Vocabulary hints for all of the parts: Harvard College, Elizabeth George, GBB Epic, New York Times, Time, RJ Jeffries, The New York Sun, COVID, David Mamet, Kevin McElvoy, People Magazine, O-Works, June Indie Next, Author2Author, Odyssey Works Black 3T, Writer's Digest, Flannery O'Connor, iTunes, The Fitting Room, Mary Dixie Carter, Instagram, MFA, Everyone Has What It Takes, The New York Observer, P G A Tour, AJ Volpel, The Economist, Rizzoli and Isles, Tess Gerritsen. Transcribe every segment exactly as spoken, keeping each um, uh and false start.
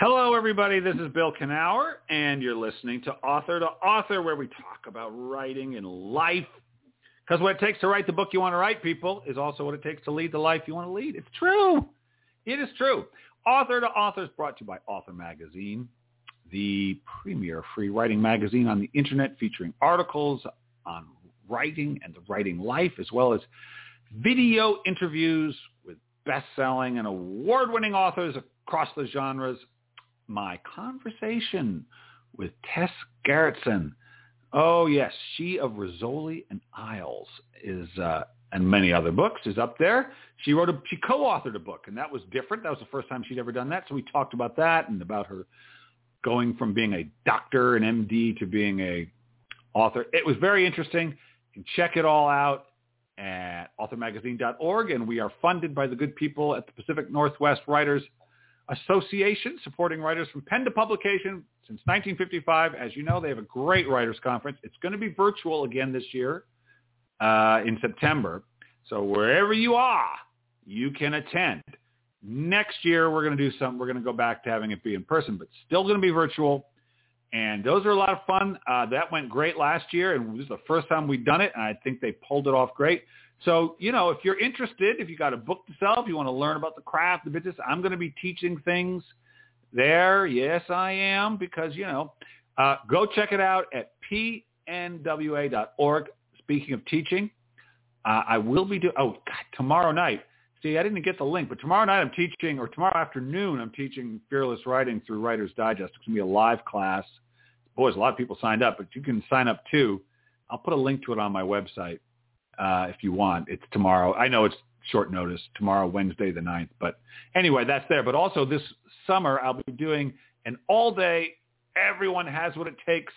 Hello, everybody. This is Bill Knauer, and you're listening to Author to Author, where we talk about writing and life. Because what it takes to write the book you want to write, people, is also what it takes to lead the life you want to lead. It's true. It is true. Author to Author is brought to you by Author Magazine, the premier free writing magazine on the internet, featuring articles on writing and the writing life, as well as video interviews with best-selling and award-winning authors across the genres. My conversation with Tess Gerritsen. Oh, yes, she of Rizzoli and Isles is, uh, and many other books, is up there. She wrote a, she co-authored a book, and that was different. That was the first time she'd ever done that. So we talked about that and about her going from being a doctor, an M D, to being a author. It was very interesting. You can check it all out at author magazine dot org, and we are funded by the good people at the Pacific Northwest Writers Association, supporting writers from pen to publication since nineteen fifty-five. As you know, they have a great writers conference. It's going to be virtual again this year uh, in September. So wherever you are, you can attend. Next year, we're going to do something. We're going to go back to having it be in person, but still going to be virtual. And those are a lot of fun. Uh, that went great last year, and this is the first time we've done it, and I think they pulled it off great. So, you know, if you're interested, if you got a book to sell, if you want to learn about the craft, the business, I'm going to be teaching things there. Yes, I am, because, you know, uh, go check it out at p n w a dot org. Speaking of teaching, uh, I will be doing, oh, God, tomorrow night. See, I didn't get the link, but tomorrow night I'm teaching, or tomorrow afternoon I'm teaching Fearless Writing through Writer's Digest. It's going to be a live class. Boys, a lot of people signed up, but you can sign up too. I'll put a link to it on my website. Uh, if you want. It's tomorrow. I know it's short notice, tomorrow, Wednesday the ninth. But anyway, that's there. But also this summer, I'll be doing an all-day Everyone Has What It Takes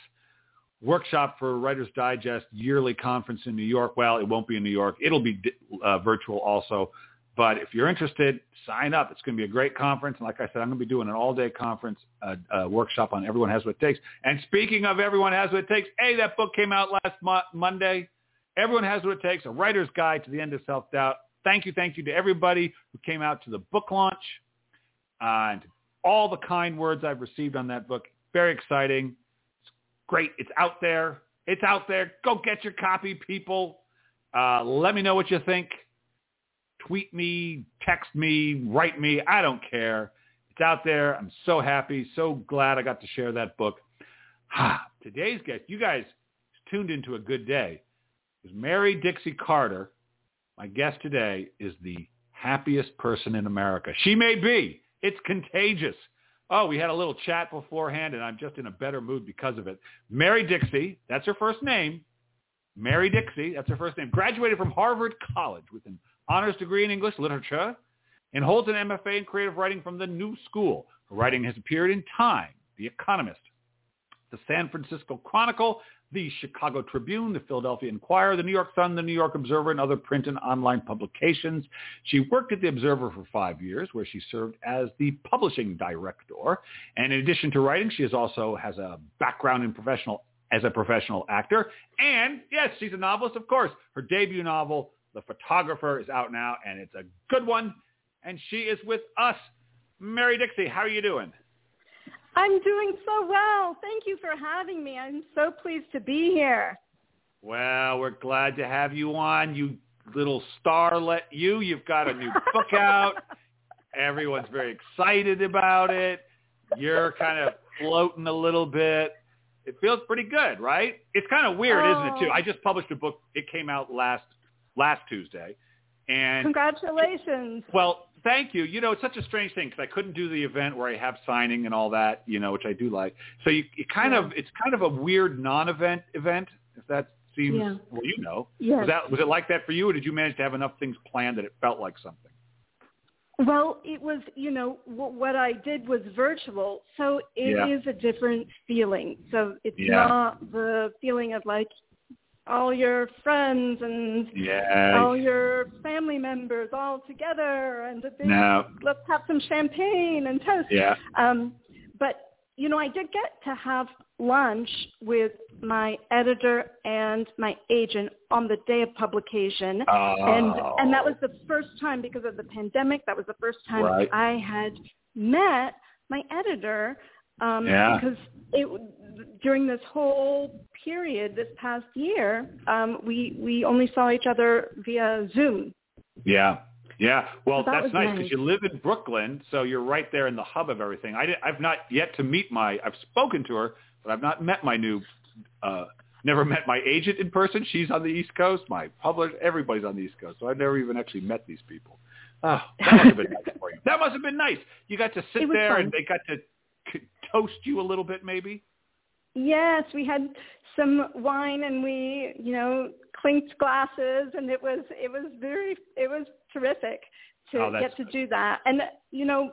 workshop for Writer's Digest yearly conference in New York. Well, it won't be in New York. It'll be uh, virtual also. But if you're interested, sign up. It's going to be a great conference. And like I said, I'm going to be doing an all-day conference uh, uh, workshop on Everyone Has What It Takes. And speaking of Everyone Has What It Takes, hey, that book came out last mo- Monday. Everyone Has What It Takes, a writer's guide to the end of self-doubt. Thank you, thank you to everybody who came out to the book launch uh, and all the kind words I've received on that book. Very exciting. It's great. It's out there. It's out there. Go get your copy, people. Uh, let me know what you think. Tweet me, text me, write me. I don't care. It's out there. I'm so happy, so glad I got to share that book. Today's guest, you guys tuned into a good day. Mary Dixie Carter, my guest today, is the happiest person in America. She may be. It's contagious. Oh, we had a little chat beforehand, and I'm just in a better mood because of it. Mary Dixie, that's her first name. Mary Dixie, that's her first name. Graduated from Harvard College with an honors degree in English literature and holds an M F A in creative writing from the New School. Her writing has appeared in Time, The Economist, The San Francisco Chronicle, The Chicago Tribune, The Philadelphia Inquirer, The New York Sun, The New York Observer, and other print and online publications. She worked at The Observer for five years, where she served as the publishing director. And in addition to writing, she is also has a background in professional as a professional actor. And, yes, she's a novelist, of course. Her debut novel, The Photographer, is out now, and it's a good one. And she is with us. Mary Dixie, how are you doing? I'm doing so well. Thank you for having me. I'm so pleased to be here. Well, we're glad to have you on, you little starlet. You, you've got a new book out. Everyone's very excited about it. You're kind of floating a little bit. It feels pretty good, right? It's kind of weird, oh. isn't it, too? I just published a book. It came out last last Tuesday. And congratulations. Well, thank you. You know, it's such a strange thing because I couldn't do the event where I have signing and all that, you know, which I do like. So you, you kind yeah. of, it's kind of a weird non-event event, if that seems, yeah. well, you know. Yes. Was that, was it like that for you, or did you manage to have enough things planned that it felt like something? Well, it was, you know, w- what I did was virtual, so it yeah. is a different feeling. So it's yeah. not the feeling of like, all your friends and yes. all your family members all together and a big, no. let's have some champagne and toast. Yeah. Um, but you know, I did get to have lunch with my editor and my agent on the day of publication. Oh. And and that was the first time, because of the pandemic, that was the first time right. I had met my editor. Um, yeah. Because it, during this whole period, this past year, um, we, we only saw each other via Zoom. Yeah. Yeah. Well, so that that's nice, because nice. you live in Brooklyn, so you're right there in the hub of everything. I did, I've not yet to meet my – I've spoken to her, but I've not met my new uh, – never met my agent in person. She's on the East Coast. My publisher – everybody's on the East Coast, so I've never even actually met these people. Oh, that must have been nice for you. That must have been nice. You got to sit there fun. and they got to – toast you a little bit, maybe? Yes, we had some wine and we, you know, clinked glasses, and it was it was very it was terrific to oh, get to good. do that. And you know,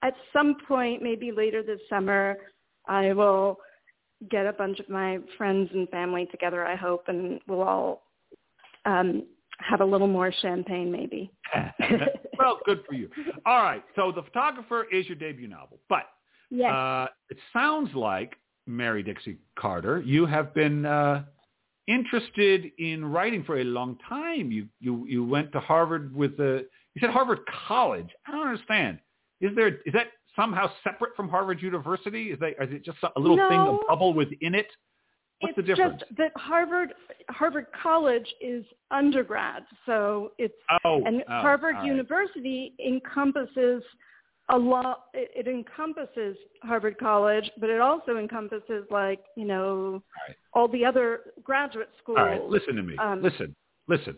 at some point, maybe later this summer, I will get a bunch of my friends and family together, I hope, and we'll all um, have a little more champagne, maybe. Well, good for you. All right, so The Photographer is your debut novel, but. Yes. Uh, it sounds like, Mary Dixie Carter, you have been uh, interested in writing for a long time. You you you went to Harvard with the you said Harvard College. I don't understand. Is there is that somehow separate from Harvard University? Is that is it just a little no, thing, a bubble within it? What's the difference? It's just that Harvard Harvard College is undergrad, so it's oh, and oh, Harvard all right. University encompasses. A lot. It, it encompasses Harvard College, but it also encompasses, like, you know, all, right. all the other graduate schools. All right, listen to me. Um, listen, listen.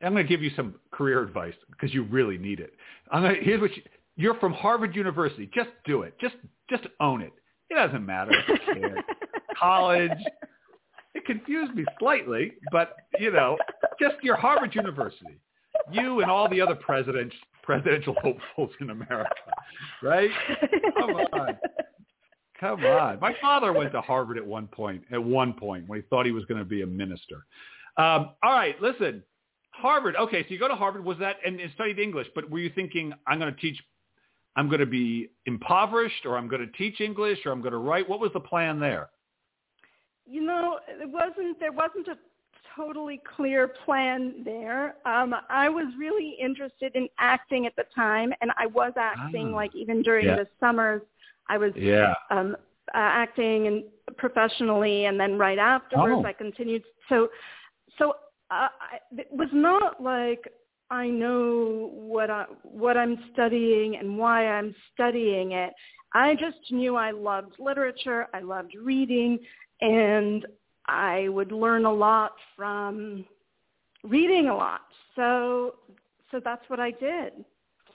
I'm going to give you some career advice because you really need it. I'm going to, here's what you, you're from Harvard University. Just do it. Just, just own it. It doesn't matter. College. It confused me slightly, but you know, just you're Harvard University. You and all the other presidents. Presidential hopefuls in America, right? Come on. Come on. My father went to Harvard at one point, at one point when he thought he was going to be a minister. Um, all right, listen, Harvard. Okay, so you go to Harvard. Was that, and, and studied English, but were you thinking, I'm going to teach, I'm going to be impoverished, or I'm going to teach English, or I'm going to write? What was the plan there? You know, it wasn't, there wasn't a totally clear plan there. Um, I was really interested in acting at the time, and I was acting ah, like even during yeah. the summers. I was yeah. um, uh, acting and professionally, and then right afterwards oh. I continued. So, so uh, I, it was not like I know what I, what I'm studying and why I'm studying it. I just knew I loved literature. I loved reading, and I would learn a lot from reading a lot. So so that's what I did.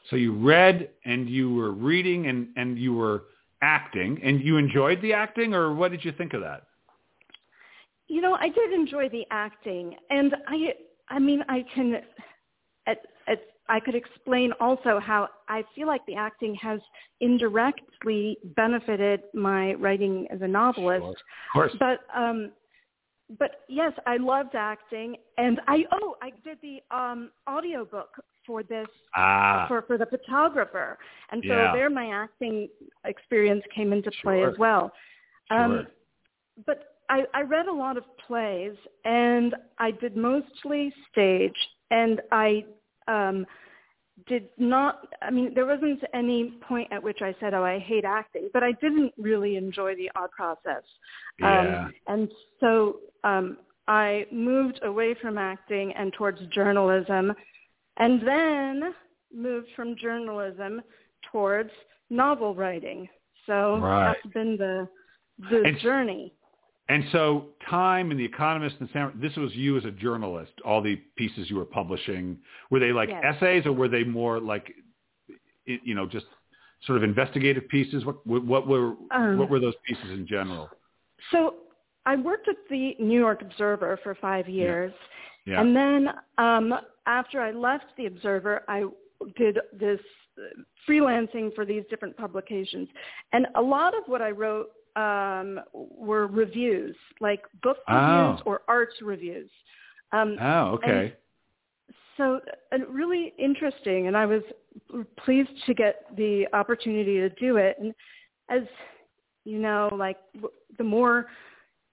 So you read and you were reading and, and you were acting, and you enjoyed the acting, or what did you think of that? You know, I did enjoy the acting. And I I mean, I can at, at, I could explain also how I feel like the acting has indirectly benefited my writing as a novelist. Sure. Of course. But um But yes, I loved acting, and I oh, I did the um, audiobook for this ah. for for The Photographer, and so yeah. there my acting experience came into play sure. as well. Um, sure. But I, I read a lot of plays, and I did mostly stage, and I um, did not. I mean, there wasn't any point at which I said, "Oh, I hate acting," but I didn't really enjoy the odd process, yeah. um, and so. Um, I moved away from acting and towards journalism, and then moved from journalism towards novel writing. So right. that's been the the and, journey. And so Time and The Economist and San this was you as a journalist, all the pieces you were publishing. Were they like yes. essays, or were they more like, you know, just sort of investigative pieces? What, what were um, what were those pieces in general? So I worked at the New York Observer for five years, yeah. Yeah. and then um, after I left the Observer, I did this freelancing for these different publications, and a lot of what I wrote um, were reviews, like book reviews oh. or arts reviews. Um, oh, okay. So uh, really interesting, and I was pleased to get the opportunity to do it. And as You know, like the more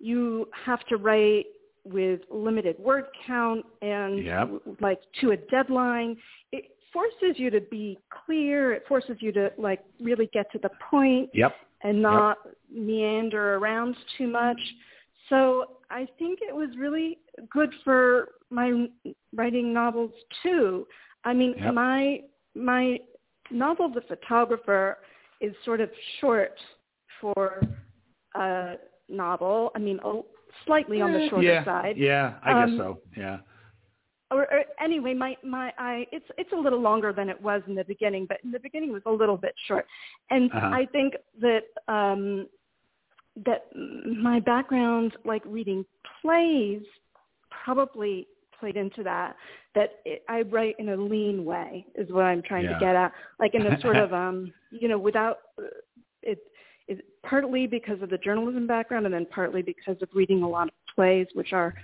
you have to write with limited word count and yep. like to a deadline, it forces you to be clear. It forces you to like really get to the point yep. and not yep. meander around too much. So I think it was really good for my writing novels too. I mean, yep. my my novel, The Photographer, is sort of short for a novel. I mean, a, slightly on the shorter yeah, side. Yeah, I um, guess so. Yeah. Or, or anyway, my my I it's it's a little longer than it was in the beginning, but in the beginning it was a little bit short. And uh-huh. I think that um, that my background, like reading plays, probably played into that. That it, I write in a lean way is what I'm trying yeah. to get at. Like in a sort of um, you know, without it. Is partly because of the journalism background and then partly because of reading a lot of plays, which are,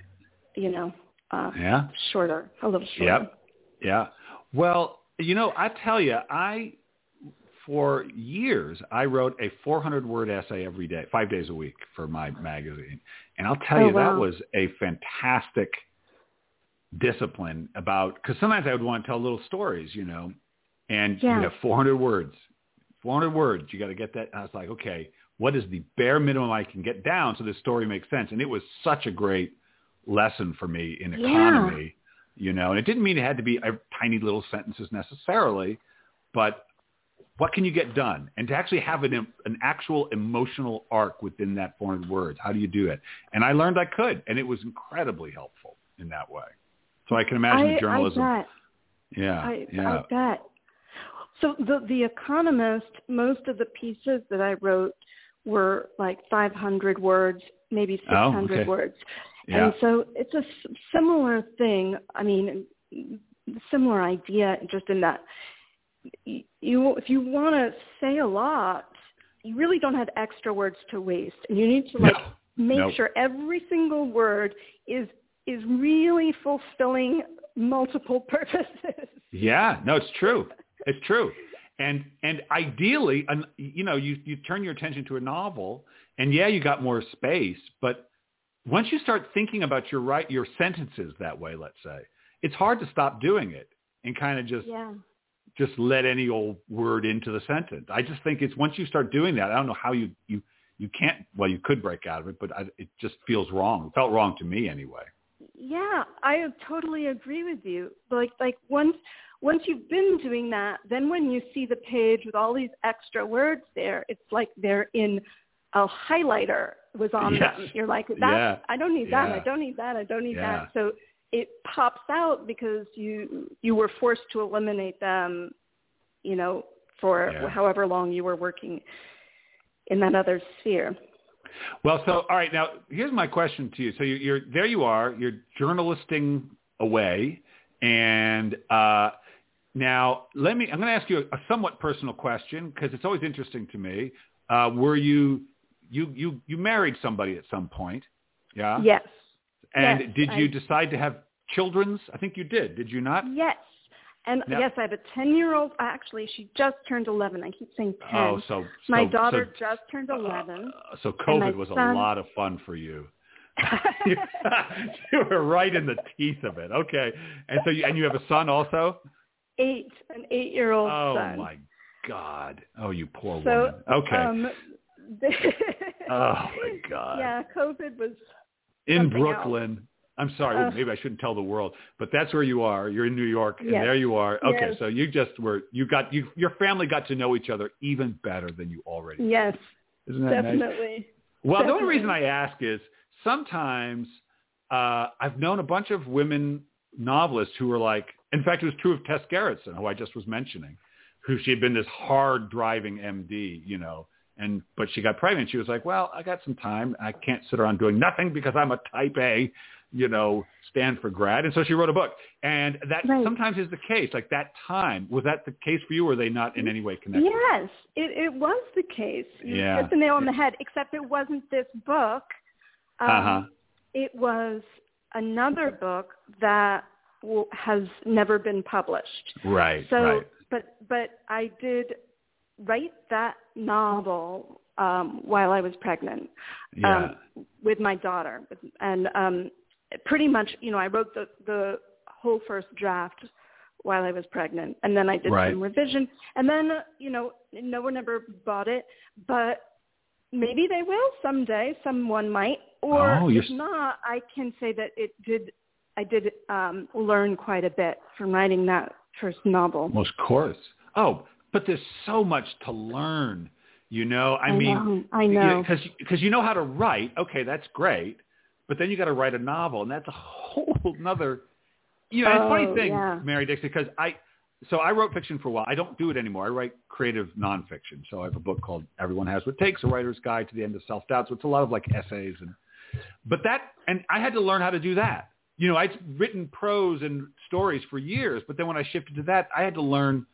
you know, uh, yeah. shorter, a little shorter. Yep. Yeah. Well, you know, I tell you, I, for years, I wrote a four hundred word essay every day, five days a week for my magazine. And I'll tell oh, you, wow. that was a fantastic discipline about, because sometimes I would want to tell little stories, you know, and yeah. you know, four hundred words. four hundred words, you got to get that. And I was like, okay, what is the bare minimum I can get down so this story makes sense? And it was such a great lesson for me in economy, yeah. you know, and it didn't mean it had to be a tiny little sentences necessarily, but what can you get done? And to actually have an, an actual emotional arc within that four hundred words, how do you do it? And I learned I could, and it was incredibly helpful in that way. So I can imagine I, the journalism. I bet. Yeah, I, yeah. I bet. So the, the Economist, most of the pieces that I wrote were like five hundred words, maybe six hundred oh, okay. words. Yeah. And so it's a similar thing. I mean, similar idea just in that you, if you want to say a lot, you really don't have extra words to waste. And you need to like no. make no. sure every single word is is really fulfilling multiple purposes. Yeah, no, it's true. It's true. And and ideally, you know, you, you turn your attention to a novel and, yeah, you got more space. But once you start thinking about your right, your sentences that way, let's say, it's hard to stop doing it and kind of just yeah. just let any old word into the sentence. I just think it's once you start doing that, I don't know how you, you, you can't, well, you could break out of it, but I, it just feels wrong. It felt wrong to me anyway. Yeah, I totally agree with you. Like like once once you've been doing that, then when you see the page with all these extra words there, it's like they're in a highlighter was on yes. them. You're like, that yeah. I don't need that. Yeah. I don't need that. I don't need yeah. that. So it pops out because you you were forced to eliminate them, you know, for yeah. however long you were working in that other sphere. Well, so, all right, now, here's my question to you. So you, you're, there you are, you're journalisting away, and uh, now let me, I'm going to ask you a, a somewhat personal question, because it's always interesting to me. Uh, were you, you, you, you married somebody at some point, yeah? Yes. And yes, did you I, decide to have children's, I think you did, did you not? Yes. And no. yes, I have a ten-year-old. Actually, she just turned eleven. I keep saying ten. Oh, so my so, daughter so, just turned eleven. Uh, so COVID was son... a lot of fun for you. you. You were right in the teeth of it. Okay, and so you, and you have a son also. Eight, an eight-year-old oh, son. Oh my God! Oh, you poor so, woman. Okay. Um, the... oh my God. Yeah, COVID was in Brooklyn. Else. I'm sorry, maybe I shouldn't tell the world, but that's where you are. You're in New York, and yes. there you are. Okay, yes. so you just were, you got, you, your family got to know each other even better than you already Yes, did. Isn't that definitely. Nice? Well, definitely. The only reason I ask is sometimes uh, I've known a bunch of women novelists who were like, in fact, it was true of Tess Gerritsen, who I just was mentioning, who she had been this hard-driving M D, you know, and but she got pregnant. She was like, well, I got some time. I can't sit around doing nothing because I'm a type A, you know, Stanford grad. And so she wrote a book. And that right. sometimes is the case, like that time. Was that the case for you? Or were they not in any way connected? Yes, it, it was the case. You yeah. hit the nail on the head, except it wasn't this book. Um, uh-huh. It was another book that w- has never been published. Right, so, right. But, but I did write that novel um, while I was pregnant yeah. um, with my daughter. And um, pretty much, you know, I wrote the, the whole first draft while I was pregnant. And then I did right. some revision. And then, you know, no one ever bought it, but maybe they will someday. Someone might. Or oh, if not, I can say that it did. I did um, learn quite a bit from writing that first novel. Most course. Oh, but there's so much to learn, you know. I, I mean, know, I know. Because you know, you know how to write. Okay, that's great. But then you got to write a novel, and that's a whole nother, you know, oh, funny thing, yeah. Mary Dixie, because I, so I wrote fiction for a while. I don't do it anymore. I write creative nonfiction. So I have a book called Everyone Has What It Takes, A Writer's Guide to the End of Self-Doubt. So it's a lot of like essays. and But that, and I had to learn how to do that. You know, I'd written prose and stories for years, but then when I shifted to that, I had to learn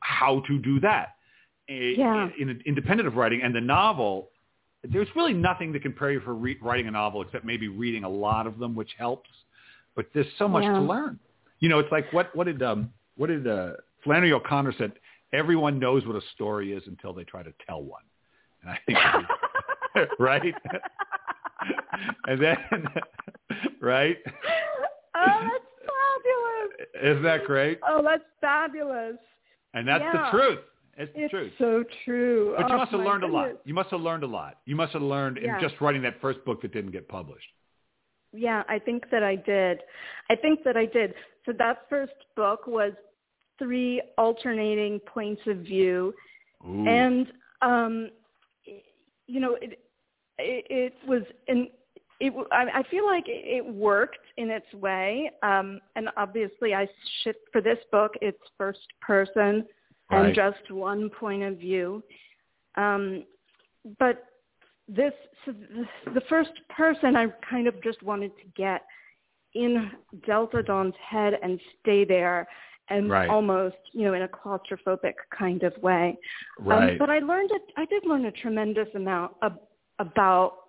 how to do that yeah. in, in, independent of writing. And the novel, there's really nothing that can prepare you for re- writing a novel except maybe reading a lot of them, which helps. But there's so much yeah. to learn. You know, it's like what what did um, what did uh, Flannery O'Connor said? Everyone knows what a story is until they try to tell one. And I think right. And then, right? Oh, that's fabulous. Isn't that great? Oh, that's fabulous. And that's yeah. the truth. It's the it's truth. It's so true. But oh, you must have learned goodness. a lot. You must have learned a lot. You must have learned yeah. in just writing that first book that didn't get published. Yeah, I think that I did. I think that I did. So that first book was three alternating points of view. Ooh. And, um, you know, it, it, it was an It, I feel like it worked in its way, um, and obviously I shift for this book. It's first person right. and just one point of view. Um, but this, so the first person, I kind of just wanted to get in Delta Dawn's head and stay there, and right. almost, you know, in a claustrophobic kind of way. Right. Um, but I learned, a, I did learn a tremendous amount ab- about.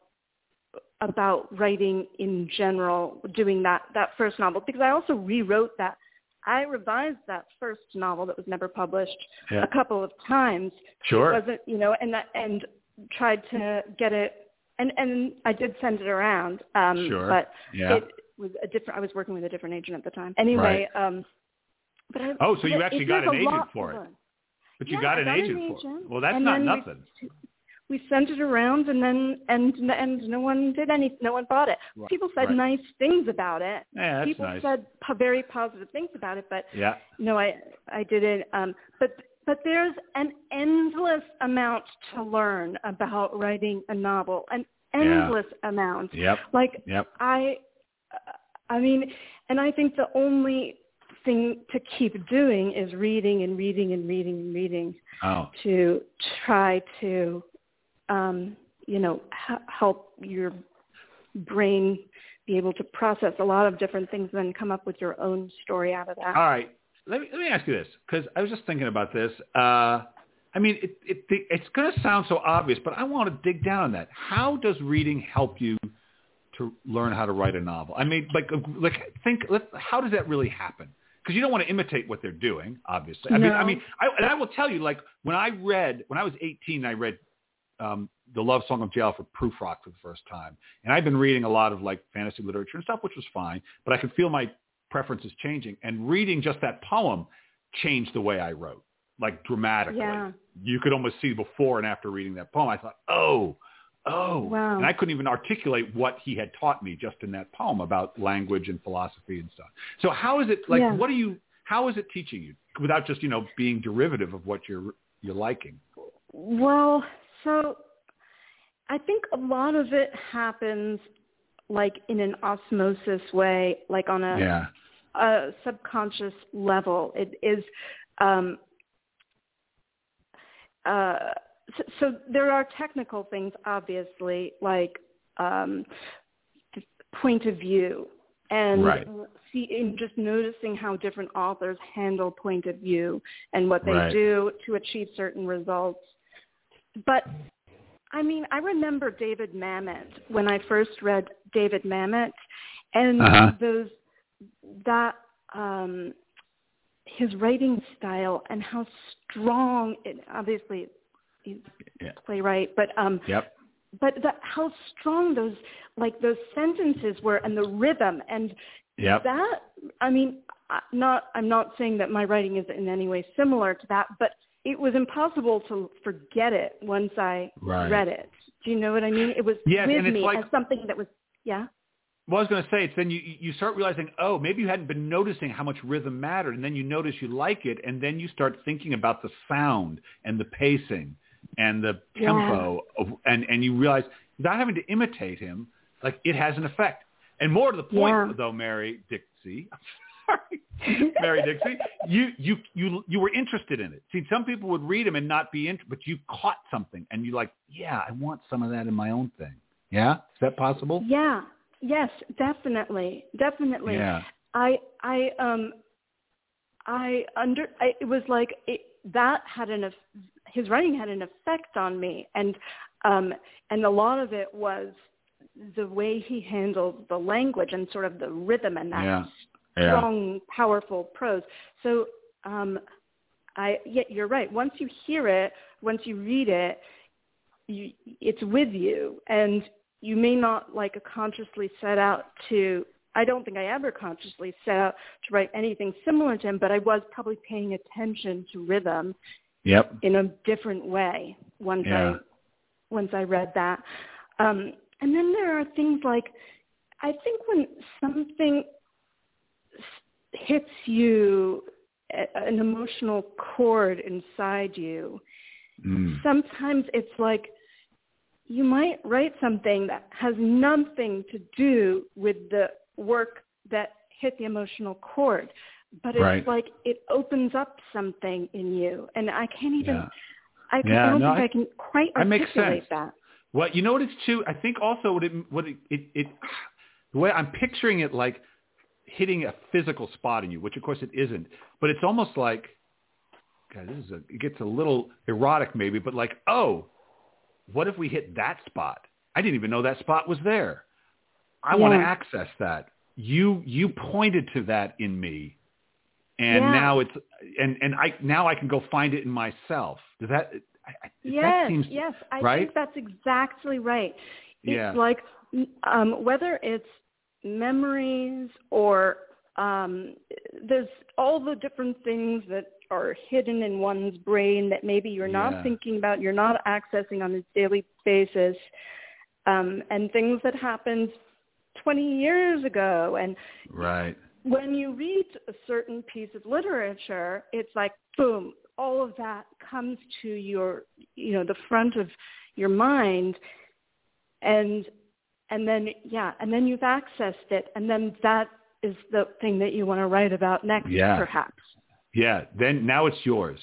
about writing in general, doing that, that first novel, because I also rewrote that. I revised that first novel that was never published yeah. a couple of times. Sure. It wasn't, you know, and, that, and tried to get it. And, and I did send it around, um, sure. but yeah. it was a different, I was working with a different agent at the time. Anyway. Right. Um, but I, oh, so you it, actually it got an agent for it. But you yeah, got an got agent an for agent, it. Well, that's not nothing. We, We sent it around, and then and and no one did any. No one bought it. Right, People said right. nice things about it. Yeah, that's People nice. said po- very positive things about it. But yeah. no, I I didn't. Um, but but there's an endless amount to learn about writing a novel. An endless yeah. amount. Yep. Like yep. I, I mean, and I think the only thing to keep doing is reading and reading and reading and reading oh. to try to. Um, you know, h- help your brain be able to process a lot of different things and then come up with your own story out of that. All right. Let me, let me ask you this, because I was just thinking about this. Uh, I mean, it, it, it's going to sound so obvious, but I want to dig down on that. How does reading help you to learn how to write a novel? I mean, like, like think, let's, how does that really happen? Because you don't want to imitate what they're doing, obviously. I no. mean, I mean, I, and I will tell you, like, when I read, when I was eighteen, I read Um, the Love Song of J. Alfred Prufrock for the first time. And I've been reading a lot of like fantasy literature and stuff, which was fine, but I could feel my preferences changing. And reading just that poem changed the way I wrote, like dramatically. Yeah. You could almost see before and after reading that poem. I thought, oh, oh. Wow. And I couldn't even articulate what he had taught me just in that poem about language and philosophy and stuff. So how is it like, yeah. what are you, how is it teaching you without just, you know, being derivative of what you're, you're liking? Well, so I think a lot of it happens like in an osmosis way, like on a, yeah. a subconscious level. It is um, uh, so, so there are technical things, obviously, like um, point of view and right. see, and just noticing how different authors handle point of view and what they right. do to achieve certain results. But, I mean, I remember David Mamet when I first read David Mamet, and uh-huh. those that um, his writing style and how strong. It, obviously, he's yeah. a playwright, but um, yep. but the, how strong those like those sentences were, and the rhythm, and yep. that. I mean, not I'm not saying that my writing is in any way similar to that, but it was impossible to forget it once I right. read it. Do you know what I mean? It was yes, with me like, as something that was yeah. Well, I was going to say, it's then you, you start realizing, oh, maybe you hadn't been noticing how much rhythm mattered, and then you notice you like it, and then you start thinking about the sound and the pacing and the tempo, yeah. of, and, and you realize without having to imitate him, like it has an effect. And more to the point, yeah. though, Mary Dixie, I'm sorry, Mary Dixie, you, you you you were interested in it. See, some people would read him and not be interested, but you caught something, and you're like, yeah, I want some of that in my own thing. Yeah? Is that possible? Yeah. Yes, definitely, definitely. Yeah. I, I, um, I under. I, it was like it, that had an. His writing had an effect on me, and um, and a lot of it was the way he handled the language and sort of the rhythm and that yeah. strong, yeah. powerful prose. So, um, I. Yeah, you're right. Once you hear it, once you read it, you, it's with you, and. You may not like consciously set out to, I don't think I ever consciously set out to write anything similar to him, but I was probably paying attention to rhythm yep. in a different way once yeah. I once I read that. Um, and then there are things like, I think when something hits you, an emotional chord inside you, mm. sometimes it's like, you might write something that has nothing to do with the work that hit the emotional chord, but it's right. like it opens up something in you. And I can't even, yeah. I, can, yeah, I don't no, think I, I can quite articulate that. that. Well, you know what it's too, I think also what it, what it, it, it, the way I'm picturing it, like hitting a physical spot in you, which of course it isn't, but it's almost like, God, this is a, it gets a little erotic maybe, but like, oh, what if we hit that spot? I didn't even know that spot was there. I yeah. want to access that. You you pointed to that in me, and yeah. now it's and and I now I can go find it in myself. Does that? I, yes, that seems, yes, I right? think that's exactly right. It's yeah. like um, whether it's memories or um, there's all the different things that are hidden in one's brain that maybe you're not yeah. thinking about, you're not accessing on a daily basis, um, and things that happened twenty years ago. And right. when you read a certain piece of literature, it's like, boom, all of that comes to your, you know, the front of your mind. And, and then, yeah, and then you've accessed it. And then that is the thing that you want to write about next, yeah. perhaps. Yeah. Then now it's yours.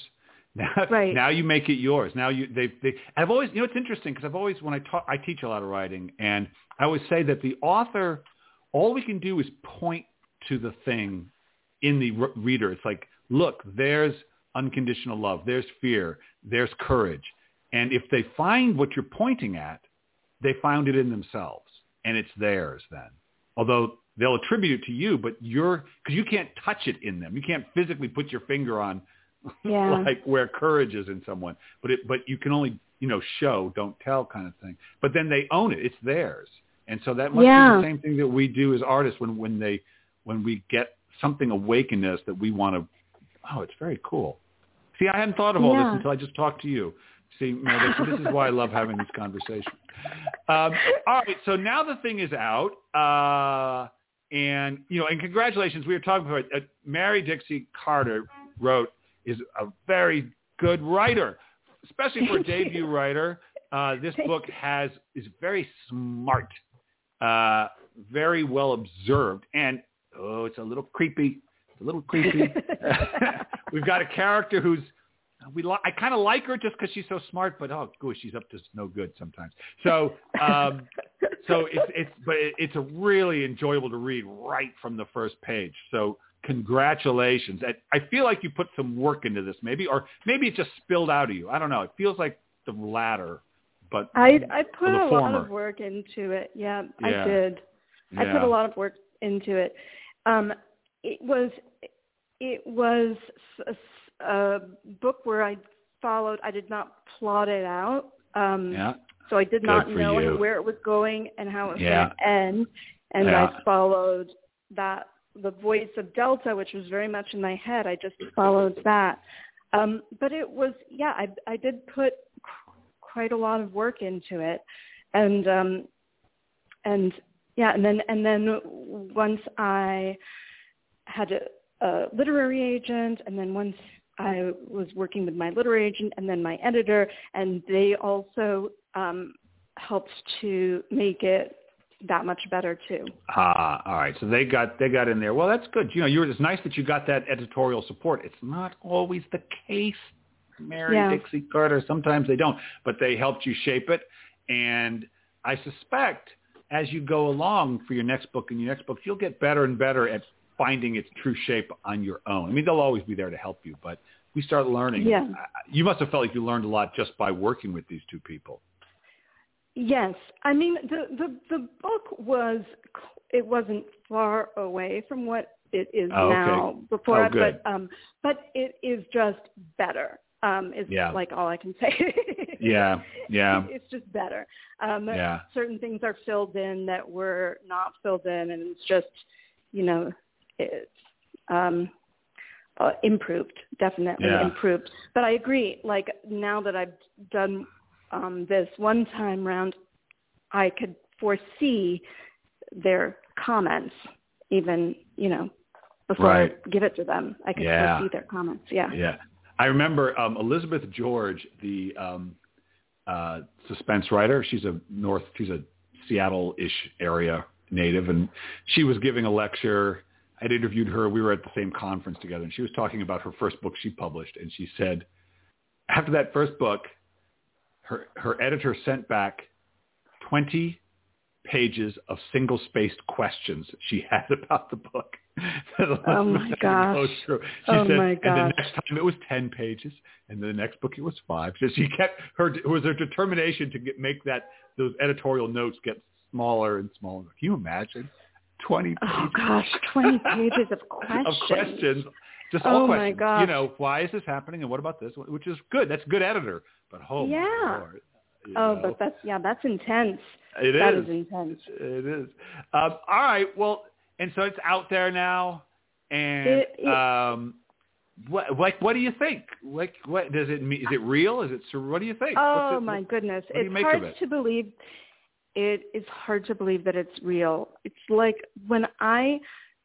Now, right. now you make it yours. Now you, they, they, I've always, you know, it's interesting because I've always, when I talk, I teach a lot of writing, and I always say that the author, all we can do is point to the thing in the re- reader. It's like, look, there's unconditional love. There's fear. There's courage. And if they find what you're pointing at, they found it in themselves, and it's theirs then. Although they'll attribute it to you, but you're, because you can't touch it in them. You can't physically put your finger on yeah. like where courage is in someone, but it, but you can only, you know, show, don't tell kind of thing, but then they own it. It's theirs. And so that must yeah. be the same thing that we do as artists when, when they, when we get something awakened us that we want to, oh, it's very cool. See, I hadn't thought of all yeah. this until I just talked to you. See, Mary, this is why I love having these conversations. Um, all right. So now the thing is out. Uh, And, you know, and congratulations, we were talking about uh, Mary Dixie Carter wrote, is a very good writer, especially for a debut writer. Uh, this book has, is very smart, uh, very well observed, and, oh, it's a little creepy, it's a little creepy. We've got a character who's, we li- I kind of like her just because she's so smart, but oh, gosh, she's up to no good sometimes. So, um, so it's it's but it's a really enjoyable to read right from the first page. So, congratulations! I, I feel like you put some work into this, maybe, or maybe it just spilled out of you. I don't know. It feels like the latter, but I I put a former. lot of work into it. Yeah, yeah. I did. Yeah. I put a lot of work into it. Um, it was it was. A, a book where I followed. I did not plot it out. Um, yeah. So I did Good not know you. where it was going and how it was yeah. going to end. And yeah. I followed that, the voice of Delta, which was very much in my head. I just followed that. Um, but it was, yeah, I, I did put quite a lot of work into it. And, um, and yeah, and then, and then once I had a, a literary agent, and then once I was working with my literary agent and then my editor, and they also um, helped to make it that much better too. Ah, all right. So they got they got in there. Well, that's good. You know, you were, it's nice that you got that editorial support. It's not always the case, Mary yeah. Dixie Carter. Sometimes they don't, but they helped you shape it. And I suspect as you go along for your next book and your next book, you'll get better and better at finding its true shape on your own. I mean, they'll always be there to help you, but we start learning. Yeah. You must have felt like you learned a lot just by working with these two people. Yes. I mean, the, the, the book was, it wasn't far away from what it is oh, now okay. before, oh, I, but, um, but it is just better. Um, is yeah. like all I can say. yeah. Yeah. It's just better. Um, yeah. Certain things are filled in that were not filled in, and it's just, you know, it's um, uh, improved, definitely yeah. improved. But I agree, like now that I've done um, this one time round, I could foresee their comments even, you know, before right. I give it to them. I could yeah. foresee their comments, yeah. Yeah. I remember um, Elizabeth George, the um, uh, suspense writer. She's a North, she's a Seattle-ish area native, and she was giving a lecture. I'd interviewed her. We were at the same conference together, and she was talking about her first book she published. And she said, after that first book, her her editor sent back twenty pages of single-spaced questions she had about the book. oh, my gosh. She oh, said, my gosh. And the next time it was ten pages, and the next book it was five. So she kept her, it was her determination to get, make that, those editorial notes get smaller and smaller. Can you imagine? twenty pages. Oh, gosh, twenty pages of questions. of questions. Just all oh, questions. My gosh. You know, why is this happening, and what about this? Which is good. That's a good editor. But, oh, yeah. my Lord. You oh, know. But that's, yeah, that's intense. It that is. That is intense. It is. Um, all right. Well, and so it's out there now. And it, it, um, what, like, what do you think? Like, what does it mean? Is it real? Is it, what do you think? Oh, it, my what, goodness. What it's hard it? to believe. It is hard to believe that it's real. It's like when I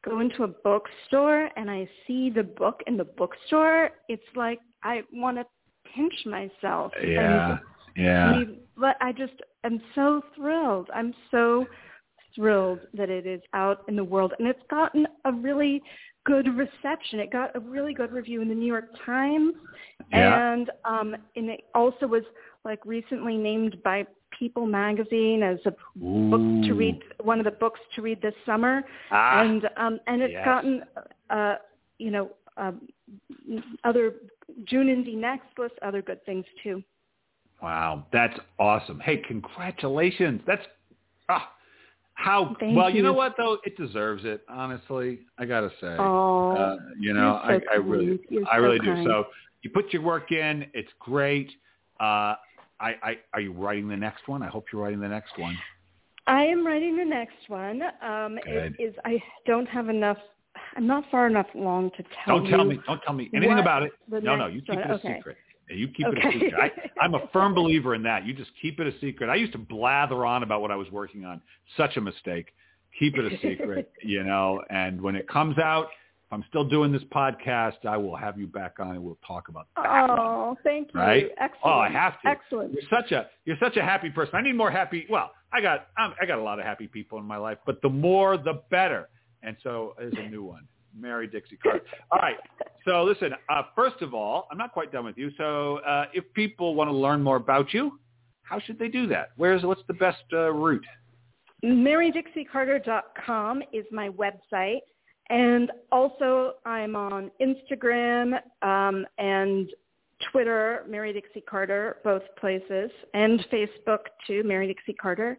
go into a bookstore and I see the book in the bookstore, it's like I want to pinch myself. Yeah. And Yeah. We, but I just am so thrilled. I'm so thrilled that it is out in the world. And it's gotten a really good reception. It got a really good review in the New York Times. Yeah. And, um, and it also was like recently named by People Magazine as a Ooh. book to read, one of the books to read this summer. Ah, and, um, and it's yes. gotten, uh, you know, uh, other June Indie Next list, other good things too. Wow, that's awesome! Hey, congratulations! That's ah, how Thank well. You. you know what though? It deserves it. Honestly, I gotta say. Oh, uh, you know, so I, I really, you're I so really kind. do. So you put your work in. It's great. Uh, I, I are you writing the next one? I hope you're writing the next one. I am writing the next one. Um, Good. It is. I don't have enough. I'm not far enough along to tell. Don't you tell me. Don't tell me anything about it. No, no. You keep it a okay. secret. You keep okay. it a secret. I, I'm a firm believer in that. You just keep it a secret. I used to blather on about what I was working on. Such a mistake. Keep it a secret, you know, and when it comes out, if I'm still doing this podcast, I will have you back on and we'll talk about that. Oh, one, thank you. Right? Excellent. Oh, I have to. Excellent. You're such a, you're such a happy person. I need more happy. Well, I got, I'm, I got a lot of happy people in my life, but the more, the better. And so there's a new one. Mary Dixie Carter. All right. So listen, uh, first of all, I'm not quite done with you. So uh, if people want to learn more about you, how should they do that? Where's What's the best uh, route? Mary Dixie Carter dot com is my website. And also I'm on Instagram um, and Twitter, Mary Dixie Carter, both places, and Facebook too, Mary Dixie Carter.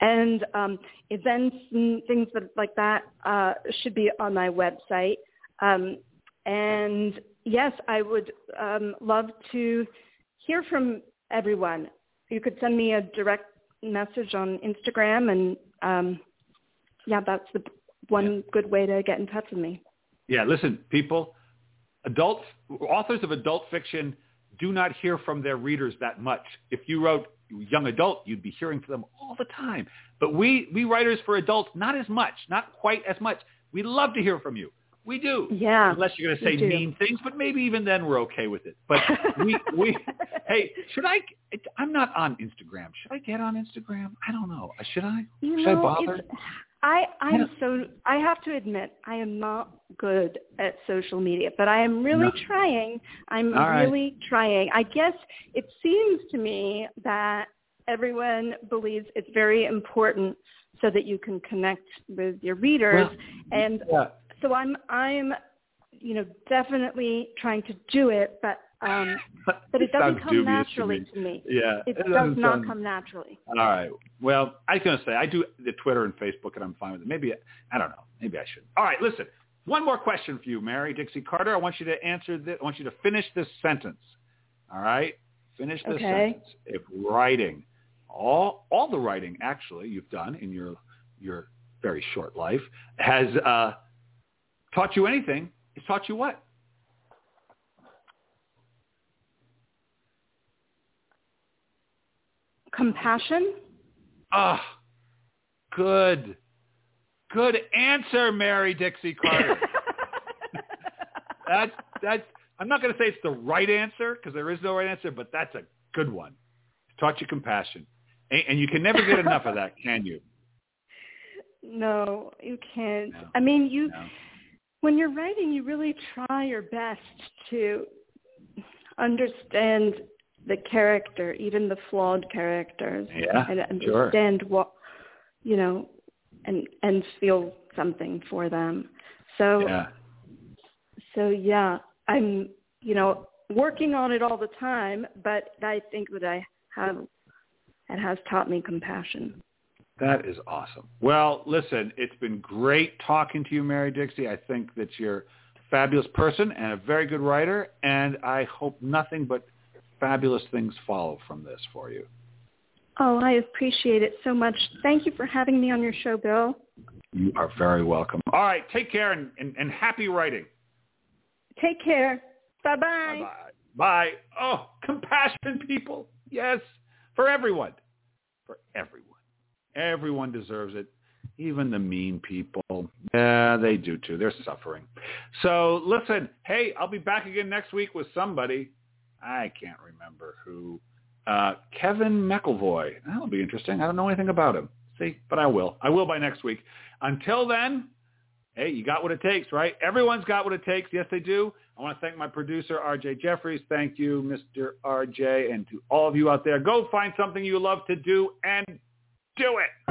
And um, events and things that, like that uh, should be on my website. Um, and yes, I would um, love to hear from everyone. You could send me a direct message on Instagram, and um, yeah, that's the one yeah. good way to get in touch with me. Yeah, listen, people, adults, authors of adult fiction do not hear from their readers that much. If you wrote young adult, you'd be hearing from them all the time. But we, we writers for adults, not as much, not quite as much. We love to hear from you. We do. Yeah. Unless you're going to say mean things, but maybe even then we're okay with it. But we, we, hey, should I, I'm not on Instagram. Should I get on Instagram? I don't know. Should I? You should know, I bother? I, I'm yeah. so, I have to admit, I am not good at social media, but I am really no. trying. I'm All really right. trying. I guess it seems to me that everyone believes it's very important so that you can connect with your readers. Well, and yeah. So I'm, I'm, you know, definitely trying to do it, but um, but it doesn't come naturally to me. Yeah, it, it does not sound... come naturally. All right. Well, I was going to say I do the Twitter and Facebook, and I'm fine with it. Maybe I don't know. Maybe I should. All right. Listen, one more question for you, Mary Dixie Carter. I want you to answer this. I want you to finish this sentence. All right. Finish this okay. sentence. If writing, all all the writing actually you've done in your your very short life has. Uh, Taught you anything? It's taught you what? Compassion. Ah, oh, good, good answer, Mary Dixie Carter. that's that's. I'm not going to say it's the right answer because there is no right answer, but that's a good one. It's taught you compassion, and, and you can never get enough of that, can you? No, you can't. No. I mean, you. No. When you're writing, you really try your best to understand the character, even the flawed characters, yeah, and understand sure. what, you know, and and feel something for them. So, yeah. so yeah, I'm, you know, working on it all the time, but I think that I have, it has taught me compassion. That is awesome. Well, listen, it's been great talking to you, Mary Dixie. I think that you're a fabulous person and a very good writer, and I hope nothing but fabulous things follow from this for you. Oh, I appreciate it so much. Thank you for having me on your show, Bill. You are very welcome. All right, take care and, and, and happy writing. Take care. Bye-bye. Bye-bye. Bye. Oh, compassion, people. Yes, for everyone. For everyone. Everyone deserves it, even the mean people. Yeah, they do too. They're suffering. So listen, hey, I'll be back again next week with somebody. I can't remember who. Uh, Kevin McElvoy. That'll be interesting. I don't know anything about him. See, but I will. I will by next week. Until then, hey, you got what it takes, right? Everyone's got what it takes. Yes, they do. I want to thank my producer, R J Jeffries. Thank you, Mister R J. And to all of you out there, go find something you love to do and do it.